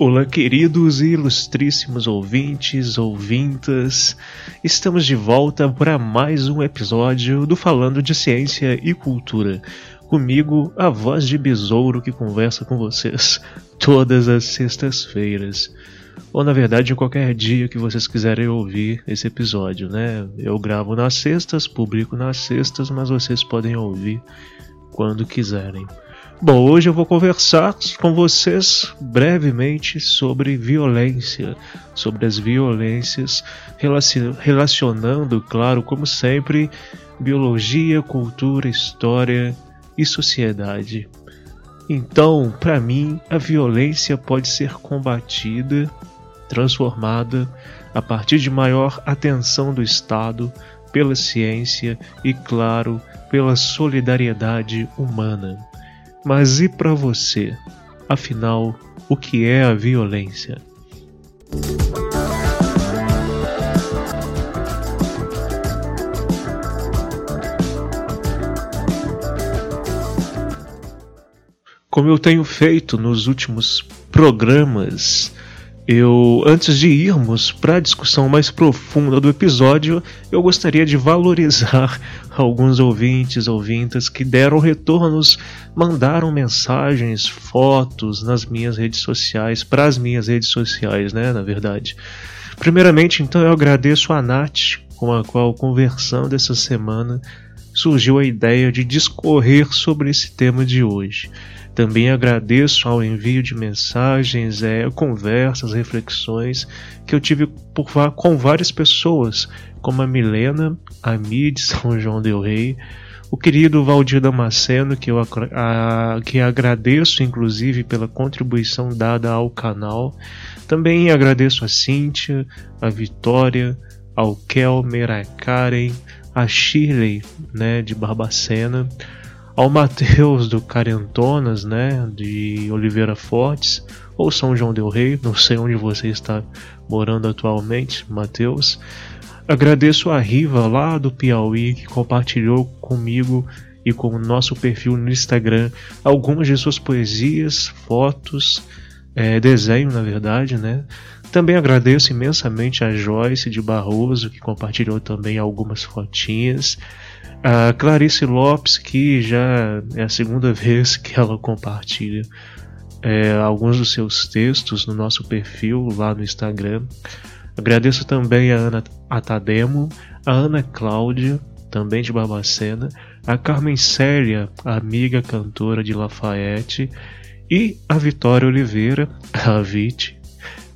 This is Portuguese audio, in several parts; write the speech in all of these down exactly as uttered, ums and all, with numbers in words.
Olá, queridos e ilustríssimos ouvintes, ouvintas. Estamos de volta para mais um episódio do Falando de Ciência e Cultura. Comigo, a voz de besouro que conversa com vocês todas as sextas-feiras. Ou, na verdade, qualquer dia que vocês quiserem ouvir esse episódio, né? Eu gravo nas sextas, publico nas sextas, mas vocês podem ouvir quando quiserem. Bom, hoje eu vou conversar com vocês brevemente sobre violência, sobre as violências, relacionando, claro, como sempre, biologia, cultura, história e sociedade. Então, para mim, a violência pode ser combatida, transformada, a partir de maior atenção do Estado, pela ciência e, claro, pela solidariedade humana. Mas e para você? Afinal, o que é a violência? Como eu tenho feito nos últimos programas, eu, antes de irmos para a discussão mais profunda do episódio, eu gostaria de valorizar alguns ouvintes, ouvintas que deram retornos, mandaram mensagens, fotos nas minhas redes sociais, para as minhas redes sociais, né, na verdade. Primeiramente, então, eu agradeço a Nath, com a qual, conversando essa semana, surgiu a ideia de discorrer sobre esse tema de hoje. Também agradeço ao envio de mensagens, é, conversas, reflexões que eu tive por, com várias pessoas, como a Milena, a Mi de São João del Rei, o querido Valdir Damasceno, que eu a, que agradeço inclusive pela contribuição dada ao canal. Também agradeço a Cíntia, a Vitória, ao Kelmer, a Karen, a Shirley, né, de Barbacena, ao Matheus do Carentonas, né, de Oliveira Fortes, ou São João del Rei, não sei onde você está morando atualmente, Matheus. Agradeço a Riva lá do Piauí, que compartilhou comigo e com o nosso perfil no Instagram algumas de suas poesias, fotos, é, desenho na verdade, né. Também agradeço imensamente a Joyce de Barroso, que compartilhou também algumas fotinhas. A Clarice Lopes, que já é a segunda vez que ela compartilha é, alguns dos seus textos no nosso perfil lá no Instagram. Agradeço também a Ana Atademo, a Ana Cláudia, também de Barbacena, a Carmen Célia, amiga cantora de Lafayette, e a Vitória Oliveira, a Vit,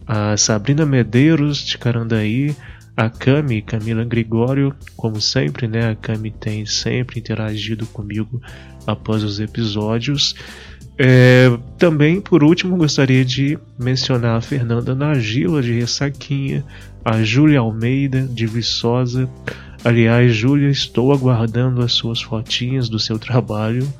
a Sabrina Medeiros, de Carandaí, a Cami, Camila Gregório, como sempre, né? A Cami tem sempre interagido comigo após os episódios. É, também, por último, gostaria de mencionar a Fernanda Nagila, de Ressaquinha, a Júlia Almeida, de Viçosa. Aliás, Júlia, estou aguardando as suas fotinhas do seu trabalho.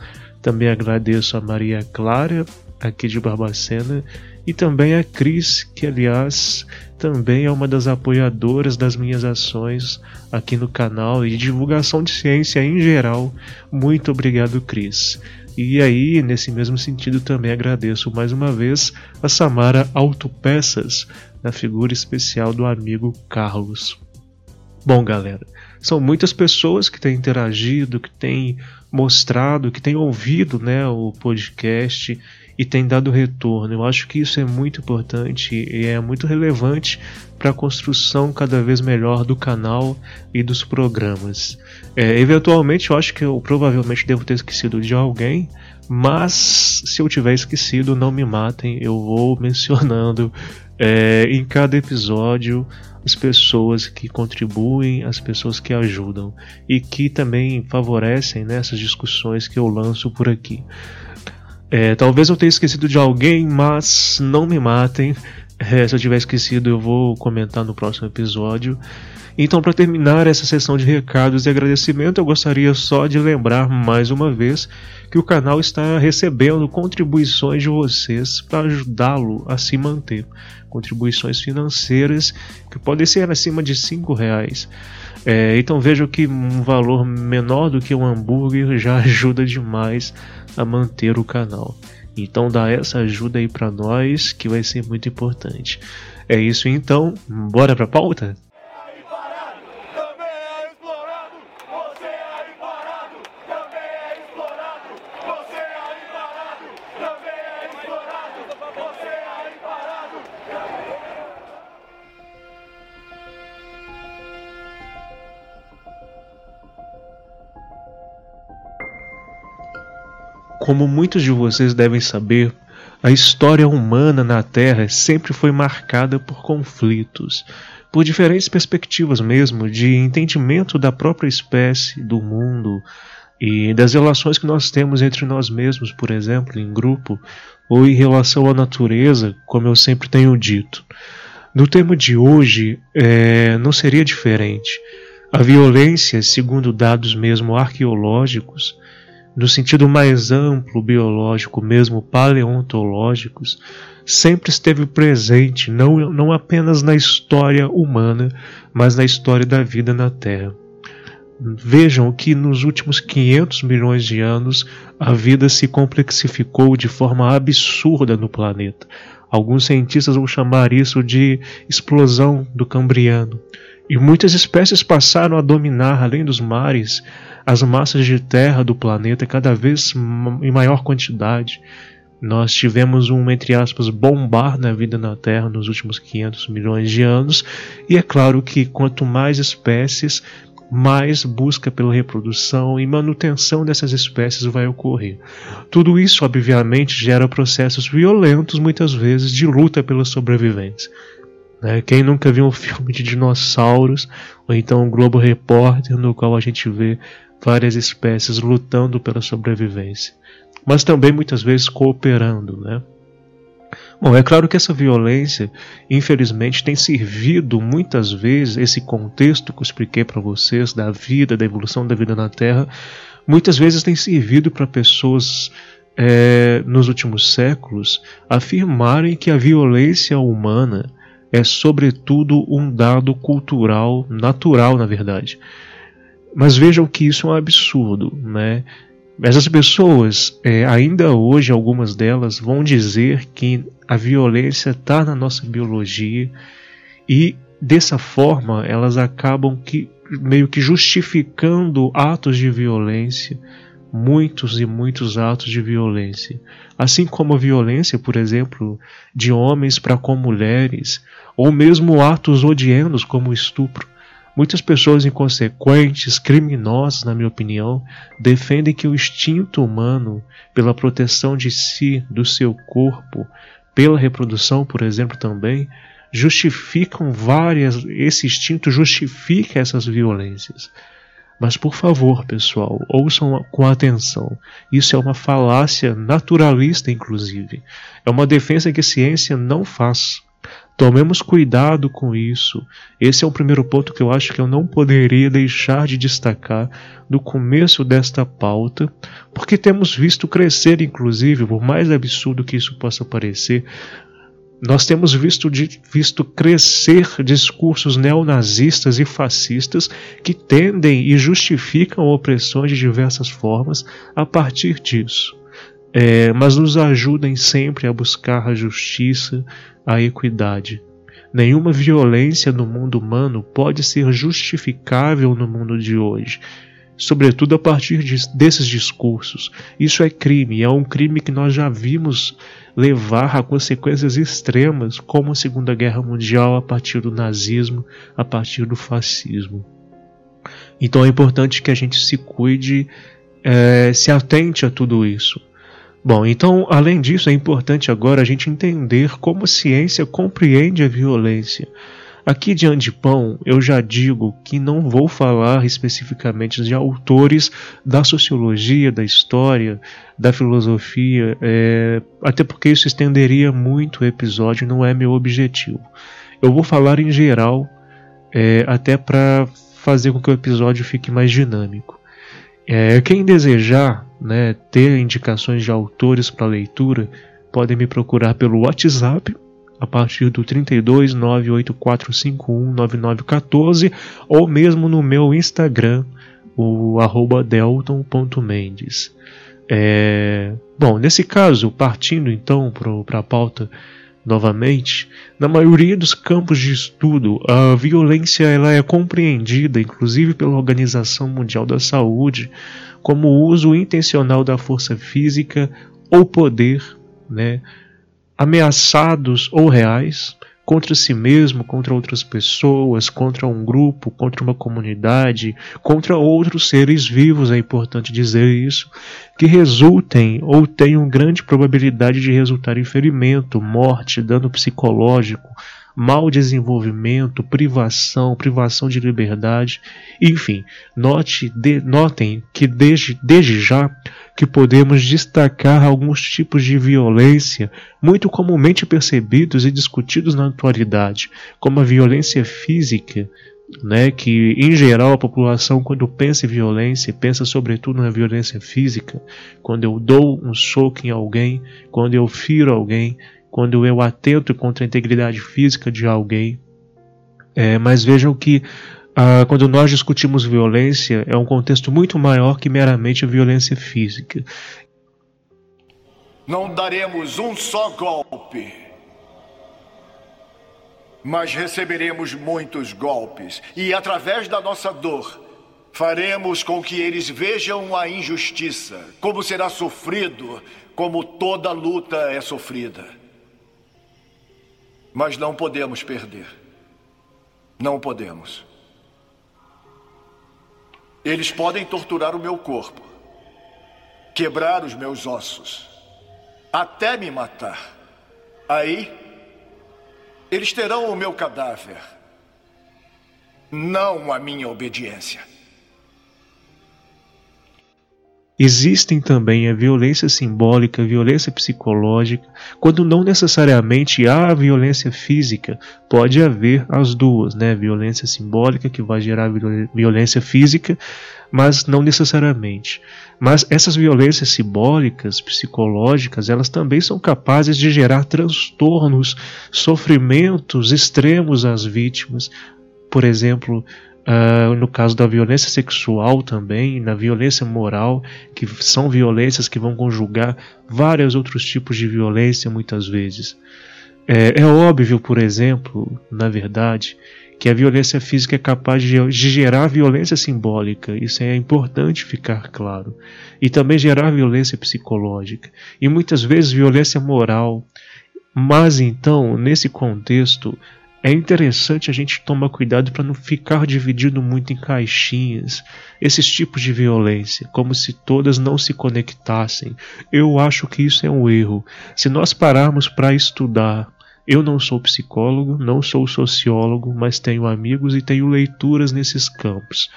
Também agradeço a Maria Clara, aqui de Barbacena, e também a Cris, que aliás também é uma das apoiadoras das minhas ações aqui no canal e de divulgação de ciência em geral. Muito obrigado, Cris. E aí, nesse mesmo sentido, também agradeço mais uma vez a Samara Autopeças, na figura especial do amigo Carlos. Bom, galera, são muitas pessoas que têm interagido, que têm mostrado, que têm ouvido, né, o podcast, e tem dado retorno. Eu acho que isso é muito importante e é muito relevante para a construção cada vez melhor do canal e dos programas. É, eventualmente, eu acho que eu provavelmente devo ter esquecido de alguém, mas se eu tiver esquecido, não me matem, eu vou mencionando é, em cada episódio as pessoas que contribuem, as pessoas que ajudam e que também favorecem nessas discussões que eu lanço por aqui. É, talvez eu tenha esquecido de alguém, mas não me matem. É, se eu tiver esquecido, eu vou comentar no próximo episódio. Então, para terminar essa sessão de recados e agradecimento, eu gostaria só de lembrar mais uma vez que o canal está recebendo contribuições de vocês para ajudá-lo a se manter. Contribuições financeiras que podem ser acima de cinco reais. É, então vejo que um valor menor do que um hambúrguer já ajuda demais a manter o canal. Então dá essa ajuda aí para nós que vai ser muito importante. É isso então, bora para a pauta? Como muitos de vocês devem saber, a história humana na Terra sempre foi marcada por conflitos, por diferentes perspectivas mesmo de entendimento da própria espécie, do mundo e das relações que nós temos entre nós mesmos, por exemplo, em grupo, ou em relação à natureza, como eu sempre tenho dito. No tema de hoje, é, não seria diferente. A violência, segundo dados mesmo arqueológicos, no sentido mais amplo, biológico, mesmo paleontológicos, sempre esteve presente, não, não apenas na história humana, mas na história da vida na Terra. Vejam que nos últimos quinhentos milhões de anos, a vida se complexificou de forma absurda no planeta. Alguns cientistas vão chamar isso de explosão do Cambriano. E muitas espécies passaram a dominar, além dos mares, as massas de terra do planeta cada vez em maior quantidade. Nós tivemos um, entre aspas, bombar na vida na Terra nos últimos quinhentos milhões de anos. E é claro que quanto mais espécies, mais busca pela reprodução e manutenção dessas espécies vai ocorrer. Tudo isso, obviamente, gera processos violentos, muitas vezes, de luta pela sobrevivência. Quem nunca viu um filme de dinossauros, ou então um Globo Repórter, no qual a gente vê várias espécies lutando pela sobrevivência, mas também muitas vezes cooperando, né? Bom, é claro que essa violência, infelizmente, tem servido muitas vezes, esse contexto que eu expliquei para vocês, da vida, da evolução da vida na Terra, muitas vezes tem servido para pessoas... É, nos últimos séculos, afirmarem que a violência humana é sobretudo um dado cultural, natural na verdade. Mas vejam que isso é um absurdo, né? Essas pessoas, é, ainda hoje algumas delas vão dizer que a violência está na nossa biologia e dessa forma elas acabam que, meio que justificando atos de violência, muitos e muitos atos de violência, assim como a violência, por exemplo, de homens para com mulheres, ou mesmo atos hediondos como o estupro. Muitas pessoas inconsequentes, criminosas, na minha opinião, defendem que o instinto humano, pela proteção de si, do seu corpo, pela reprodução, por exemplo, também, justificam várias, esse instinto justifica essas violências. Mas por favor, pessoal, ouçam com atenção. Isso é uma falácia naturalista, inclusive. É uma defesa que a ciência não faz. Tomemos cuidado com isso. Esse é o primeiro ponto que eu acho que eu não poderia deixar de destacar no começo desta pauta, porque temos visto crescer, inclusive, por mais absurdo que isso possa parecer, nós temos visto, visto crescer discursos neonazistas e fascistas que tendem e justificam opressões de diversas formas a partir disso. É, mas nos ajudem sempre a buscar a justiça, a equidade. Nenhuma violência no mundo humano pode ser justificável no mundo de hoje. sobretudo a partir de, desses discursos. Isso é crime, é um crime que nós já vimos levar a consequências extremas, como a Segunda Guerra Mundial, a partir do nazismo, a partir do fascismo. Então é importante que a gente se cuide, é, se atente a tudo isso. Bom, então, além disso, é importante agora a gente entender como a ciência compreende a violência. Aqui de Andipão, eu já digo que não vou falar especificamente de autores da sociologia, da história, da filosofia, é, até porque isso estenderia muito o episódio, não é meu objetivo. Eu vou falar em geral, é, até para fazer com que o episódio fique mais dinâmico. É, quem desejar, né, ter indicações de autores para leitura, podem me procurar pelo WhatsApp, a partir do trinta e dois, nove oito quatro cinco um, nove nove um quatro, ou mesmo no meu Instagram, o arroba delton ponto mendes. É, bom, nesse caso, partindo então para a pauta novamente, na maioria dos campos de estudo, a violência ela é compreendida, inclusive pela Organização Mundial da Saúde, como o uso intencional da força física ou poder, né, ameaçados ou reais, contra si mesmo, contra outras pessoas, contra um grupo, contra uma comunidade, contra outros seres vivos, é importante dizer isso, que resultem ou tenham grande probabilidade de resultar em ferimento, morte, dano psicológico, mau desenvolvimento, privação, privação de liberdade, enfim, note, de, notem que desde, desde já que podemos destacar alguns tipos de violência muito comumente percebidos e discutidos na atualidade, como a violência física, né, que em geral a população, quando pensa em violência, pensa sobretudo na violência física, quando eu dou um soco em alguém, quando eu firo alguém, quando eu atento contra a integridade física de alguém. É, mas vejam que ah, quando nós discutimos violência, é um contexto muito maior que meramente a violência física. Não daremos um só golpe, mas receberemos muitos golpes. E através da nossa dor, faremos com que eles vejam a injustiça, como será sofrido, como toda luta é sofrida. Mas não podemos perder. Não podemos. Eles podem torturar o meu corpo, quebrar os meus ossos, até me matar. Aí, eles terão o meu cadáver, não a minha obediência. Existem também a violência simbólica, a violência psicológica, quando não necessariamente há violência física, pode haver as duas, né? Violência simbólica que vai gerar violência física, mas não necessariamente. Mas essas violências simbólicas, psicológicas, elas também são capazes de gerar transtornos, sofrimentos extremos às vítimas, por exemplo, Uh, no caso da violência sexual também, na violência moral, que são violências que vão conjugar vários outros tipos de violência muitas vezes. É, é óbvio, por exemplo, na verdade, que a violência física é capaz de, de gerar violência simbólica, isso é importante ficar claro, e também gerar violência psicológica, e muitas vezes violência moral. Mas então, nesse contexto, é interessante a gente tomar cuidado para não ficar dividido muito em caixinhas esses tipos de violência, como se todas não se conectassem. Eu acho que isso é um erro. Se nós pararmos para estudar, eu não sou psicólogo, não sou sociólogo, mas tenho amigos e tenho leituras nesses campos.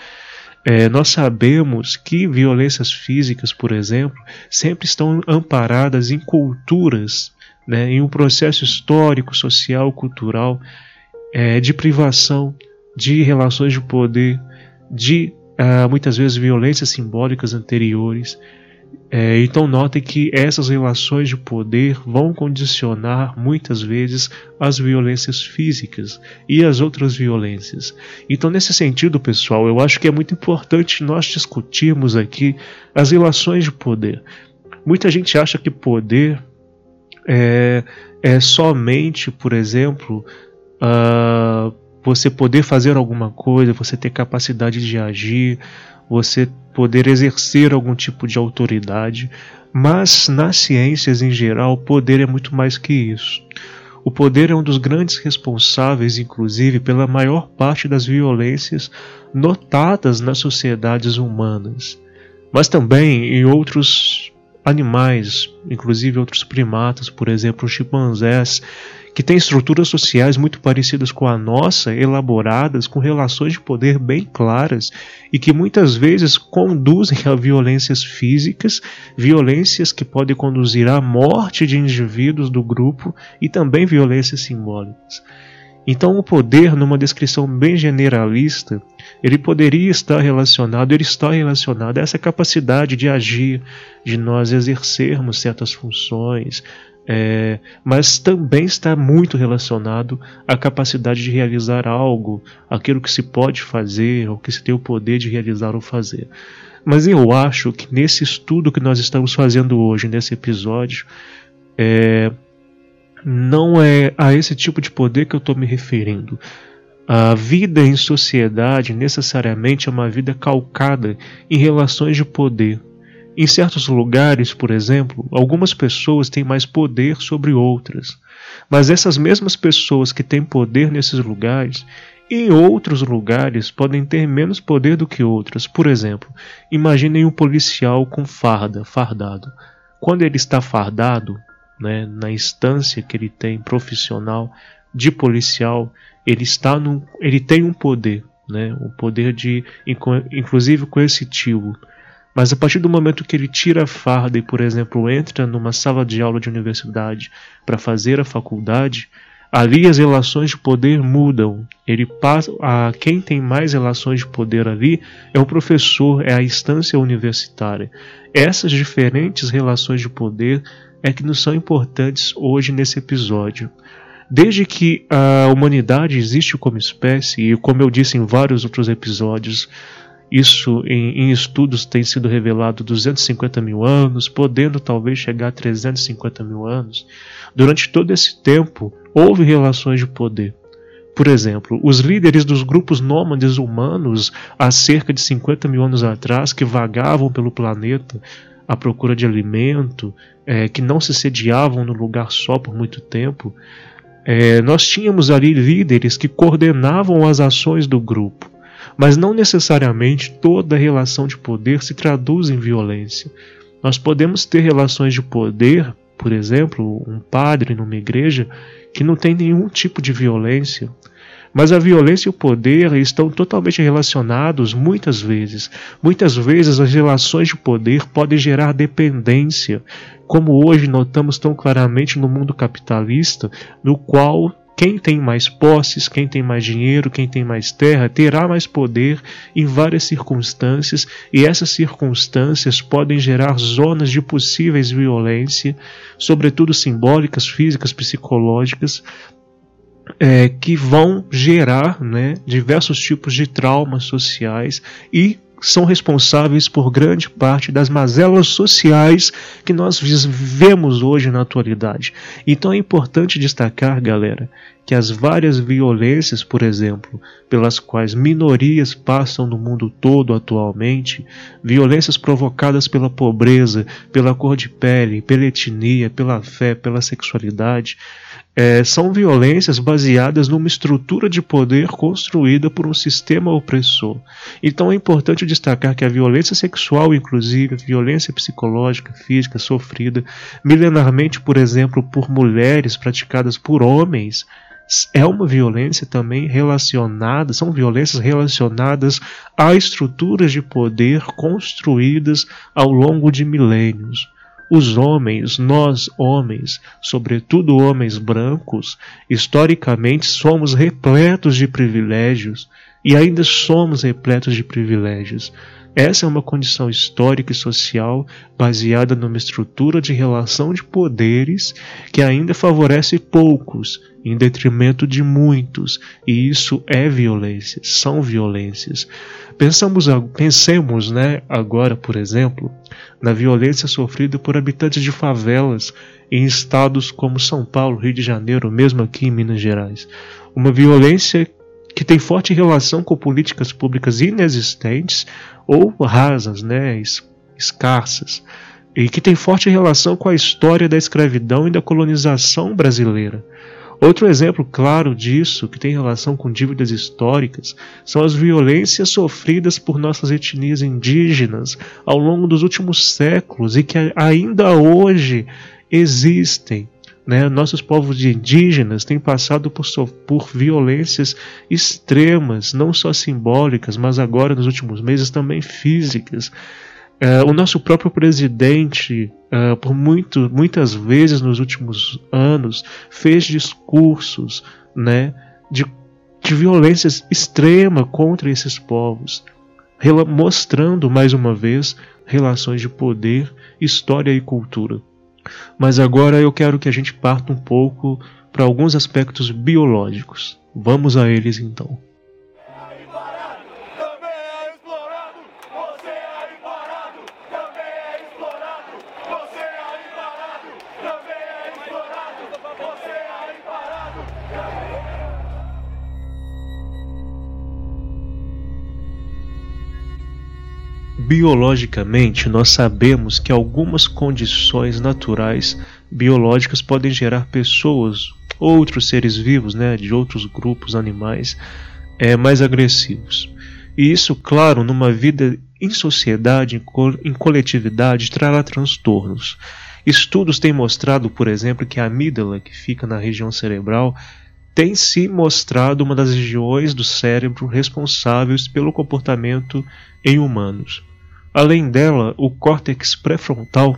É, nós sabemos que violências físicas, por exemplo, sempre estão amparadas em culturas, né, em um processo histórico, social, cultural, É, de privação, de relações de poder, de ah, muitas vezes violências simbólicas anteriores. É, então notem que essas relações de poder vão condicionar muitas vezes as violências físicas e as outras violências. Então, nesse sentido, pessoal, eu acho que é muito importante nós discutirmos aqui as relações de poder. Muita gente acha que poder é, é somente, por exemplo, Uh, você poder fazer alguma coisa, você ter capacidade de agir, você poder exercer algum tipo de autoridade. Mas nas ciências em geral, o poder é muito mais que isso. O poder é um dos grandes responsáveis, inclusive, pela maior parte das violências notadas nas sociedades humanas, mas também em outros animais, inclusive outros primatas, por exemplo, os chimpanzés, que têm estruturas sociais muito parecidas com a nossa, elaboradas, com relações de poder bem claras e que muitas vezes conduzem a violências físicas, violências que podem conduzir à morte de indivíduos do grupo e também violências simbólicas. Então o poder, numa descrição bem generalista, ele poderia estar relacionado, ele está relacionado a essa capacidade de agir, de nós exercermos certas funções, é, mas também está muito relacionado à capacidade de realizar algo, aquilo que se pode fazer, ou que se tem o poder de realizar ou fazer. Mas eu acho que nesse estudo que nós estamos fazendo hoje, nesse episódio, é... não é a esse tipo de poder que eu estou me referindo. A vida em sociedade necessariamente é uma vida calcada em relações de poder. Em certos lugares, por exemplo, algumas pessoas têm mais poder sobre outras. Mas essas mesmas pessoas que têm poder nesses lugares, em outros lugares, podem ter menos poder do que outras. Por exemplo, imaginem um policial com farda, fardado. Quando ele está fardado, né, na instância que ele tem profissional de policial, ele, está num, ele tem um poder, né, um poder de, inclusive coercitivo. Mas a partir do momento que ele tira a farda e, por exemplo, entra numa sala de aula de universidade para fazer a faculdade, ali as relações de poder mudam. Ele passa, a, quem tem mais relações de poder ali é o professor, é a instância universitária. Essas diferentes relações de poder é que nos são importantes hoje nesse episódio. Desde que a humanidade existe como espécie, e como eu disse em vários outros episódios, isso em, em estudos tem sido revelado duzentos e cinquenta mil anos, podendo talvez chegar a trezentos e cinquenta mil anos, durante todo esse tempo houve relações de poder. Por exemplo, os líderes dos grupos nômades humanos, há cerca de cinquenta mil anos atrás, que vagavam pelo planeta à procura de alimento, é, que não se sediavam num lugar só por muito tempo, é, nós tínhamos ali líderes que coordenavam as ações do grupo, mas não necessariamente toda relação de poder se traduz em violência. Nós podemos ter relações de poder, por exemplo, um padre numa igreja, que não tem nenhum tipo de violência. Mas a violência e o poder estão totalmente relacionados muitas vezes. Muitas vezes as relações de poder podem gerar dependência, como hoje notamos tão claramente no mundo capitalista, no qual quem tem mais posses, quem tem mais dinheiro, quem tem mais terra, terá mais poder em várias circunstâncias, e essas circunstâncias podem gerar zonas de possíveis violência, sobretudo simbólicas, físicas, psicológicas, É, que vão gerar, né, diversos tipos de traumas sociais e são responsáveis por grande parte das mazelas sociais que nós vivemos hoje na atualidade. Então é importante destacar, galera, que as várias violências, por exemplo, pelas quais minorias passam no mundo todo atualmente, violências provocadas pela pobreza, pela cor de pele, pela etnia, pela fé, pela sexualidade, é, são violências baseadas numa estrutura de poder construída por um sistema opressor. Então é importante destacar que a violência sexual, inclusive, violência psicológica, física, sofrida milenarmente, por exemplo, por mulheres praticadas por homens, é uma violência também relacionada, são violências relacionadas a estruturas de poder construídas ao longo de milênios. Os homens, nós homens, sobretudo homens brancos, historicamente somos repletos de privilégios e ainda somos repletos de privilégios. Essa é uma condição histórica e social baseada numa estrutura de relação de poderes que ainda favorece poucos, em detrimento de muitos, e isso é violência, são violências. Pensamos, pensemos, né, agora, por exemplo, na violência sofrida por habitantes de favelas em estados como São Paulo, Rio de Janeiro, mesmo aqui em Minas Gerais. Uma violência que tem forte relação com políticas públicas inexistentes ou rasas, né, escassas, e que tem forte relação com a história da escravidão e da colonização brasileira. Outro exemplo claro disso, que tem relação com dívidas históricas, são as violências sofridas por nossas etnias indígenas ao longo dos últimos séculos e que ainda hoje existem. Né? Nossos povos indígenas têm passado por, por violências extremas, não só simbólicas, mas agora nos últimos meses também físicas. Uh, o nosso próprio presidente, uh, por muito, muitas vezes nos últimos anos, fez discursos, né, de, de violência extrema contra esses povos, rela- mostrando, mais uma vez, relações de poder, história e cultura. Mas agora eu quero que a gente parta um pouco para alguns aspectos biológicos. Vamos a eles então. Biologicamente, nós sabemos que algumas condições naturais biológicas podem gerar pessoas, outros seres vivos, né, de outros grupos animais, é, mais agressivos. E isso, claro, numa vida em sociedade, em, co- em coletividade, trará transtornos. Estudos têm mostrado, por exemplo, que a amígdala, que fica na região cerebral, tem se mostrado uma das regiões do cérebro responsáveis pelo comportamento em humanos. Além dela, o córtex pré-frontal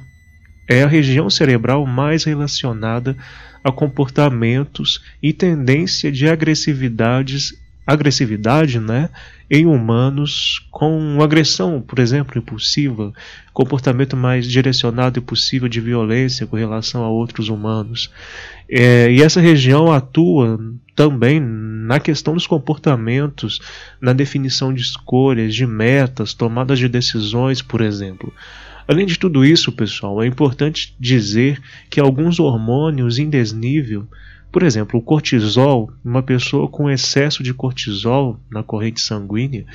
é a região cerebral mais relacionada a comportamentos e tendência de agressividades, agressividade, né, em humanos, com agressão, por exemplo, impulsiva, comportamento mais direcionado e possível de violência com relação a outros humanos. É, e essa região atua também na questão dos comportamentos, na definição de escolhas, de metas, tomadas de decisões, por exemplo. Além de tudo isso, pessoal, é importante dizer que alguns hormônios em desnível, por exemplo, o cortisol, uma pessoa com excesso de cortisol na corrente sanguínea,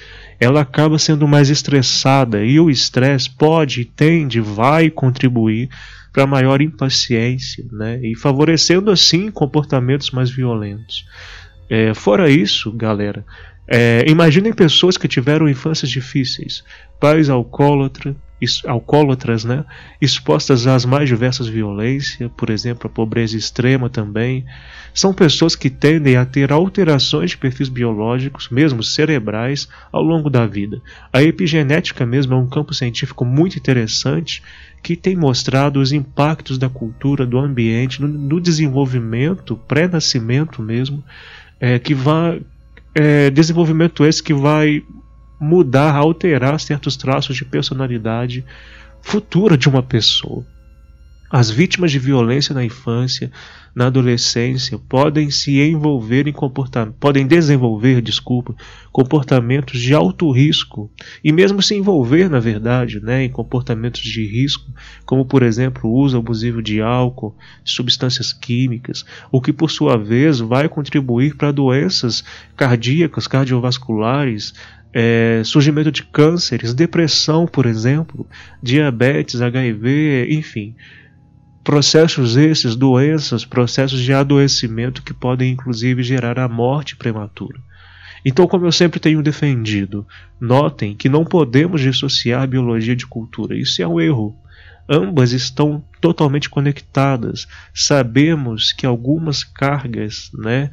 ela acaba sendo mais estressada e o estresse pode, tende, vai contribuir para maior impaciência, né? E favorecendo assim comportamentos mais violentos. É, fora isso, galera, é, imaginem pessoas que tiveram infâncias difíceis, pais alcoólatra, alcoólatras, né, expostas às mais diversas violências, por exemplo, a pobreza extrema também. São pessoas que tendem a ter alterações de perfis biológicos, mesmo cerebrais, ao longo da vida. A epigenética mesmo é um campo científico muito interessante que tem mostrado os impactos da cultura, do ambiente, no, no desenvolvimento, pré-nascimento mesmo, é, que vai, é, desenvolvimento esse que vai mudar, alterar certos traços de personalidade futura de uma pessoa. As vítimas de violência na infância, na adolescência, podem se envolver em comportamentos, podem desenvolver, desculpa, comportamentos de alto risco e mesmo se envolver, na verdade, né, em comportamentos de risco, como por exemplo o uso abusivo de álcool, de substâncias químicas, o que por sua vez vai contribuir para doenças cardíacas, cardiovasculares, É, surgimento de cânceres, depressão, por exemplo, diabetes, H I V, enfim. Processos esses, doenças, processos de adoecimento que podem inclusive gerar a morte prematura. Então, como eu sempre tenho defendido, notem que não podemos dissociar biologia de cultura. Isso é um erro. Ambas estão totalmente conectadas. Sabemos que algumas cargas, né,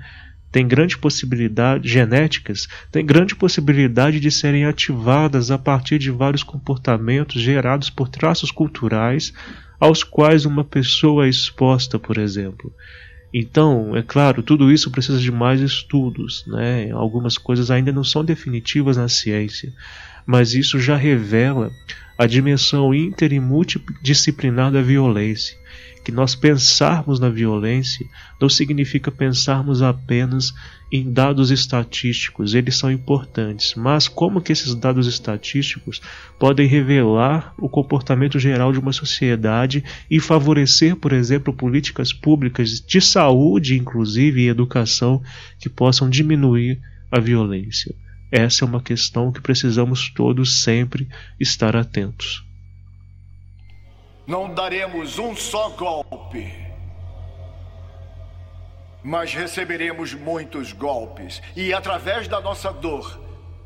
Tem grande possibilidade, genéticas, tem grande possibilidade de serem ativadas a partir de vários comportamentos gerados por traços culturais aos quais uma pessoa é exposta, por exemplo. Então, é claro, tudo isso precisa de mais estudos, né? Algumas coisas ainda não são definitivas na ciência, mas isso já revela a dimensão inter e multidisciplinar da violência. Que nós pensarmos na violência não significa pensarmos apenas em dados estatísticos, eles são importantes, mas como que esses dados estatísticos podem revelar o comportamento geral de uma sociedade e favorecer, por exemplo, políticas públicas de saúde, inclusive, e educação que possam diminuir à violência. Essa é uma questão que precisamos todos sempre estar atentos. Não daremos um só golpe, mas receberemos muitos golpes, e através da nossa dor,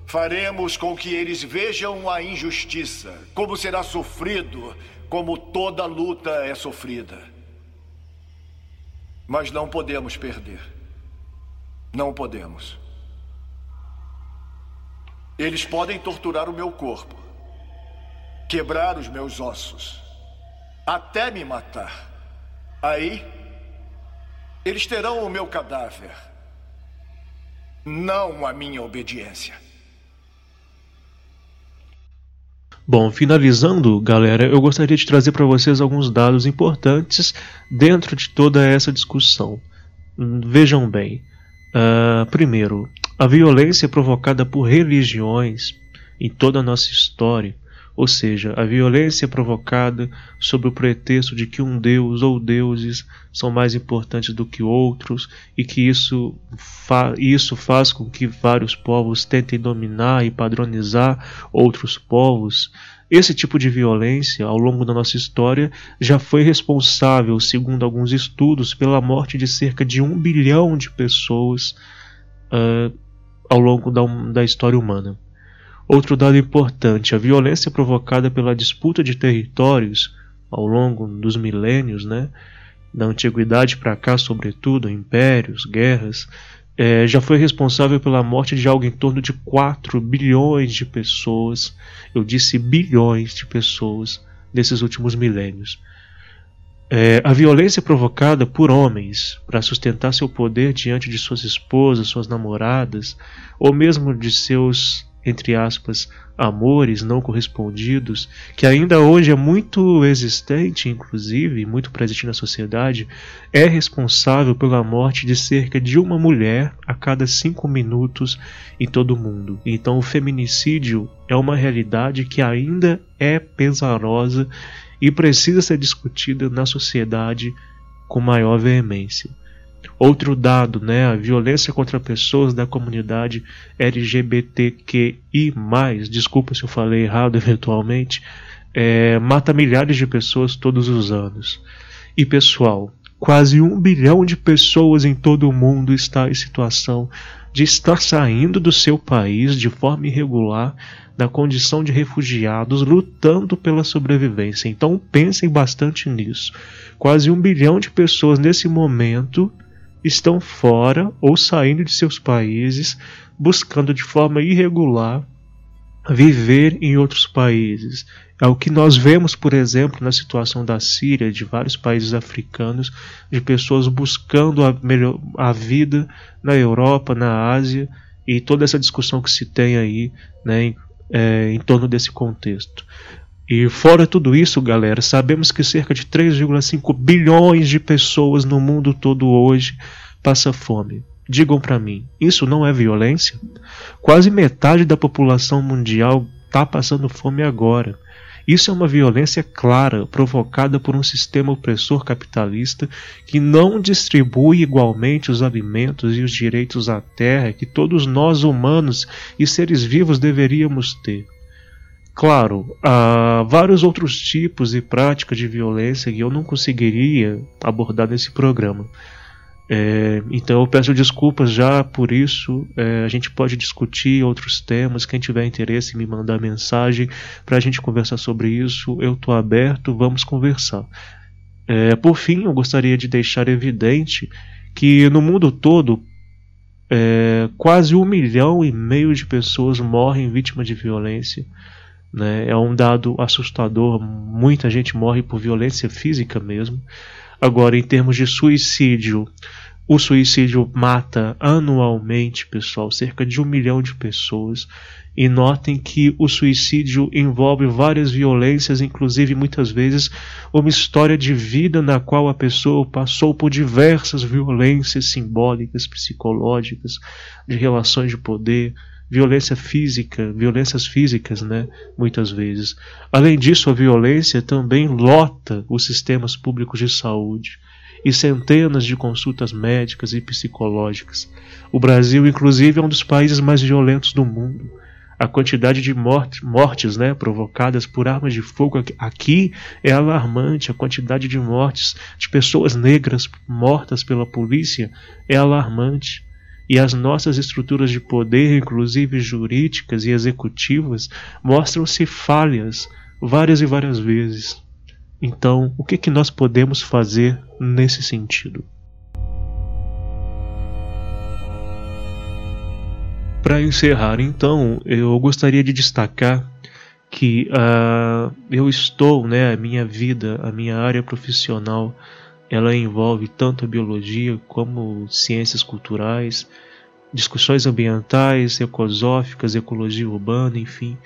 faremos com que eles vejam a injustiça, como será sofrido, como toda luta é sofrida. Mas não podemos perder. Não podemos. Eles podem torturar o meu corpo, quebrar os meus ossos, até me matar. Aí, eles terão o meu cadáver, não a minha obediência. Bom, finalizando, galera, eu gostaria de trazer para vocês alguns dados importantes dentro de toda essa discussão. Vejam bem. Uh, primeiro, a violência provocada por religiões em toda a nossa história, ou seja, a violência provocada sob o pretexto de que um deus ou deuses são mais importantes do que outros e que isso, fa- isso faz com que vários povos tentem dominar e padronizar outros povos. Esse tipo de violência, ao longo da nossa história, já foi responsável, segundo alguns estudos, pela morte de cerca de um bilhão de pessoas uh, ao longo da, da história humana. Outro dado importante, a violência provocada pela disputa de territórios ao longo dos milênios, né, da antiguidade para cá, sobretudo, impérios, guerras, é, já foi responsável pela morte de algo em torno de quatro bilhões de pessoas, eu disse bilhões de pessoas, nesses últimos milênios. É, a violência provocada por homens para sustentar seu poder diante de suas esposas, suas namoradas, ou mesmo de seus, entre aspas, amores não correspondidos, que ainda hoje é muito existente, inclusive, muito presente na sociedade, é responsável pela morte de cerca de uma mulher a cada cinco minutos em todo o mundo. Então o feminicídio é uma realidade que ainda é pesarosa e precisa ser discutida na sociedade com maior veemência. Outro dado, né, a violência contra pessoas da comunidade L G B T Q I mais, desculpa se eu falei errado eventualmente, é, mata milhares de pessoas todos os anos. E pessoal, quase um bilhão de pessoas em todo o mundo está em situação de estar saindo do seu país de forma irregular, na condição de refugiados, lutando pela sobrevivência. Então pensem bastante nisso. Quase um bilhão de pessoas nesse momento estão fora ou saindo de seus países, buscando de forma irregular viver em outros países. É o que nós vemos, por exemplo, na situação da Síria, de vários países africanos, de pessoas buscando a, melhor, a vida na Europa, na Ásia, e toda essa discussão que se tem aí, né, em, é, em torno desse contexto. E fora tudo isso, galera, sabemos que cerca de três vírgula cinco bilhões de pessoas no mundo todo hoje passam fome. Digam para mim, isso não é violência? Quase metade da população mundial está passando fome agora. Isso é uma violência clara, provocada por um sistema opressor capitalista que não distribui igualmente os alimentos e os direitos à terra que todos nós humanos e seres vivos deveríamos ter. Claro, há vários outros tipos e práticas de violência que eu não conseguiria abordar nesse programa. É, então eu peço desculpas já por isso. É, a gente pode discutir outros temas. Quem tiver interesse em me mandar mensagem para a gente conversar sobre isso, eu estou aberto, vamos conversar. É, por fim, eu gostaria de deixar evidente que no mundo todo é, quase um milhão e meio de pessoas morrem vítimas de violência, né? É um dado assustador. Muita gente morre por violência física mesmo. Agora, em termos de suicídio, o suicídio mata anualmente, pessoal, cerca de um milhão de pessoas. E notem que o suicídio envolve várias violências, inclusive muitas vezes uma história de vida na qual a pessoa passou por diversas violências simbólicas, psicológicas, de relações de poder, violência física, violências físicas, né, muitas vezes. Além disso, a violência também lota os sistemas públicos de saúde e centenas de consultas médicas e psicológicas. O Brasil, inclusive, é um dos países mais violentos do mundo. A quantidade de morte, mortes né, provocadas por armas de fogo aqui é alarmante. A quantidade de mortes de pessoas negras mortas pela polícia é alarmante. E as nossas estruturas de poder, inclusive jurídicas e executivas, mostram-se falhas várias e várias vezes. Então, o que que nós podemos fazer nesse sentido? Para encerrar, então, eu gostaria de destacar que uh, eu estou, né, a minha vida, a minha área profissional, ela envolve tanto a biologia como ciências culturais, discussões ambientais, ecosóficas, ecologia urbana, enfim.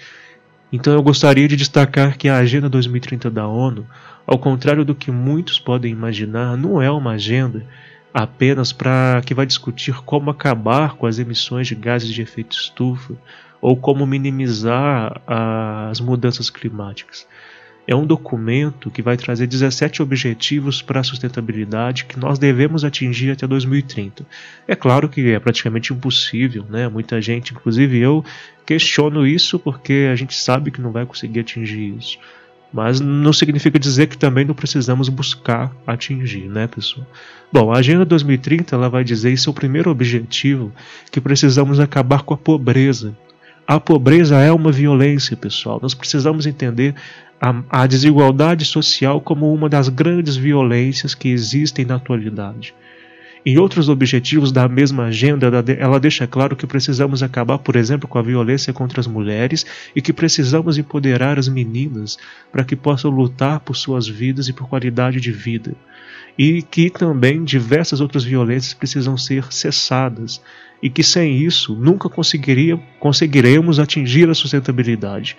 Então eu gostaria de destacar que a Agenda dois mil e trinta da ONU, ao contrário do que muitos podem imaginar, não é uma agenda apenas para que vai discutir como acabar com as emissões de gases de efeito estufa ou como minimizar as mudanças climáticas. É um documento que vai trazer dezessete objetivos para a sustentabilidade que nós devemos atingir até dois mil e trinta. É claro que é praticamente impossível, né? Muita gente, inclusive eu, questiono isso porque a gente sabe que não vai conseguir atingir isso. Mas não significa dizer que também não precisamos buscar atingir, né, pessoal? Bom, a Agenda dois mil e trinta ela vai dizer, esse é o primeiro objetivo, que precisamos acabar com a pobreza. A pobreza é uma violência, pessoal. Nós precisamos entender a, a desigualdade social como uma das grandes violências que existem na atualidade. Em outros objetivos da mesma agenda, ela deixa claro que precisamos acabar, por exemplo, com a violência contra as mulheres e que precisamos empoderar as meninas para que possam lutar por suas vidas e por qualidade de vida. E que também diversas outras violências precisam ser cessadas e que sem isso nunca conseguiria, conseguiremos atingir a sustentabilidade.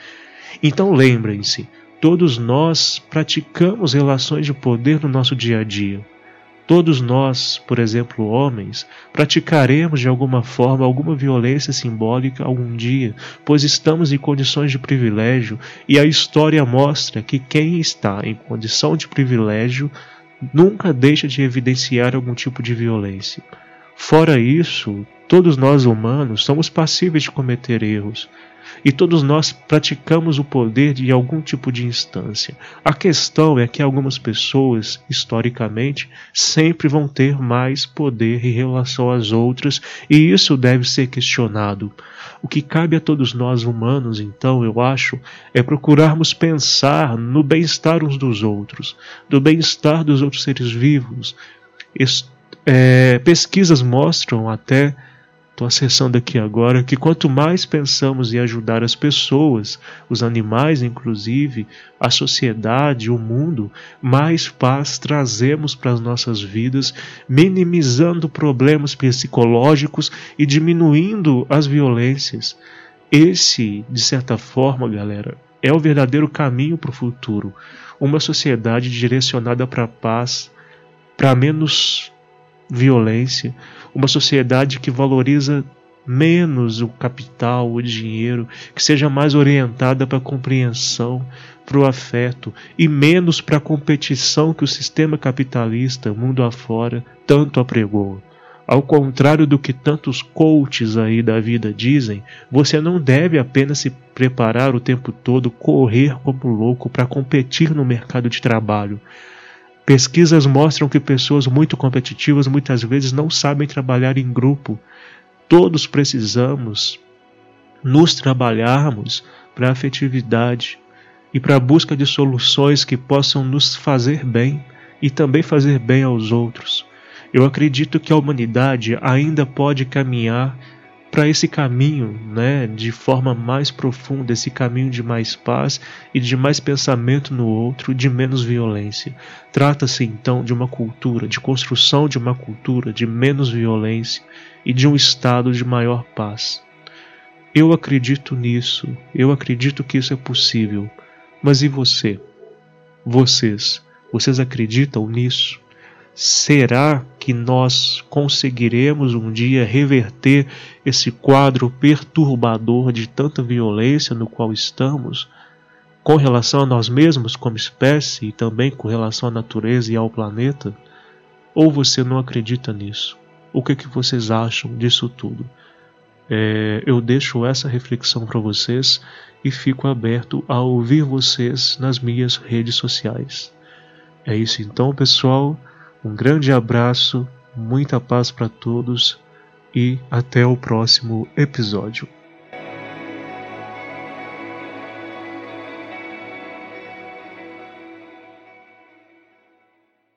Então lembrem-se, todos nós praticamos relações de poder no nosso dia a dia. Todos nós, por exemplo, homens, praticaremos de alguma forma alguma violência simbólica algum dia, pois estamos em condições de privilégio e a história mostra que quem está em condição de privilégio nunca deixa de evidenciar algum tipo de violência. Fora isso, todos nós humanos somos passíveis de cometer erros. E todos nós praticamos o poder de algum tipo de instância. A questão é que algumas pessoas, historicamente, sempre vão ter mais poder em relação às outras, e isso deve ser questionado. O que cabe a todos nós humanos, então, eu acho, é procurarmos pensar no bem-estar uns dos outros, do bem-estar dos outros seres vivos. Es- é, pesquisas mostram até... Estou acessando aqui agora que quanto mais pensamos em ajudar as pessoas, os animais inclusive, a sociedade, o mundo, mais paz trazemos para as nossas vidas, minimizando problemas psicológicos e diminuindo as violências. Esse, de certa forma, galera, é o verdadeiro caminho para o futuro. Uma sociedade direcionada para a paz, para menos violência, uma sociedade que valoriza menos o capital, o dinheiro, que seja mais orientada para a compreensão, para o afeto e menos para a competição que o sistema capitalista, mundo afora, tanto apregou. Ao contrário do que tantos coaches aí da vida dizem, você não deve apenas se preparar o tempo todo, correr como louco para competir no mercado de trabalho. Pesquisas mostram que pessoas muito competitivas muitas vezes não sabem trabalhar em grupo. Todos precisamos nos trabalharmos para a afetividade e para a busca de soluções que possam nos fazer bem e também fazer bem aos outros. Eu acredito que a humanidade ainda pode caminhar para esse caminho, né, de forma mais profunda, esse caminho de mais paz e de mais pensamento no outro, de menos violência. Trata-se então de uma cultura, de construção de uma cultura de menos violência e de um estado de maior paz. Eu acredito nisso, eu acredito que isso é possível. Mas e você? Vocês, vocês acreditam nisso? Será que nós conseguiremos um dia reverter esse quadro perturbador de tanta violência no qual estamos, com relação a nós mesmos como espécie e também com relação à natureza e ao planeta? ou você não acredita nisso? O que, que vocês acham disso tudo? É, eu deixo essa reflexão para vocês e fico aberto a ouvir vocês nas minhas redes sociais. É isso então, pessoal. Um grande abraço, muita paz para todos e até o próximo episódio.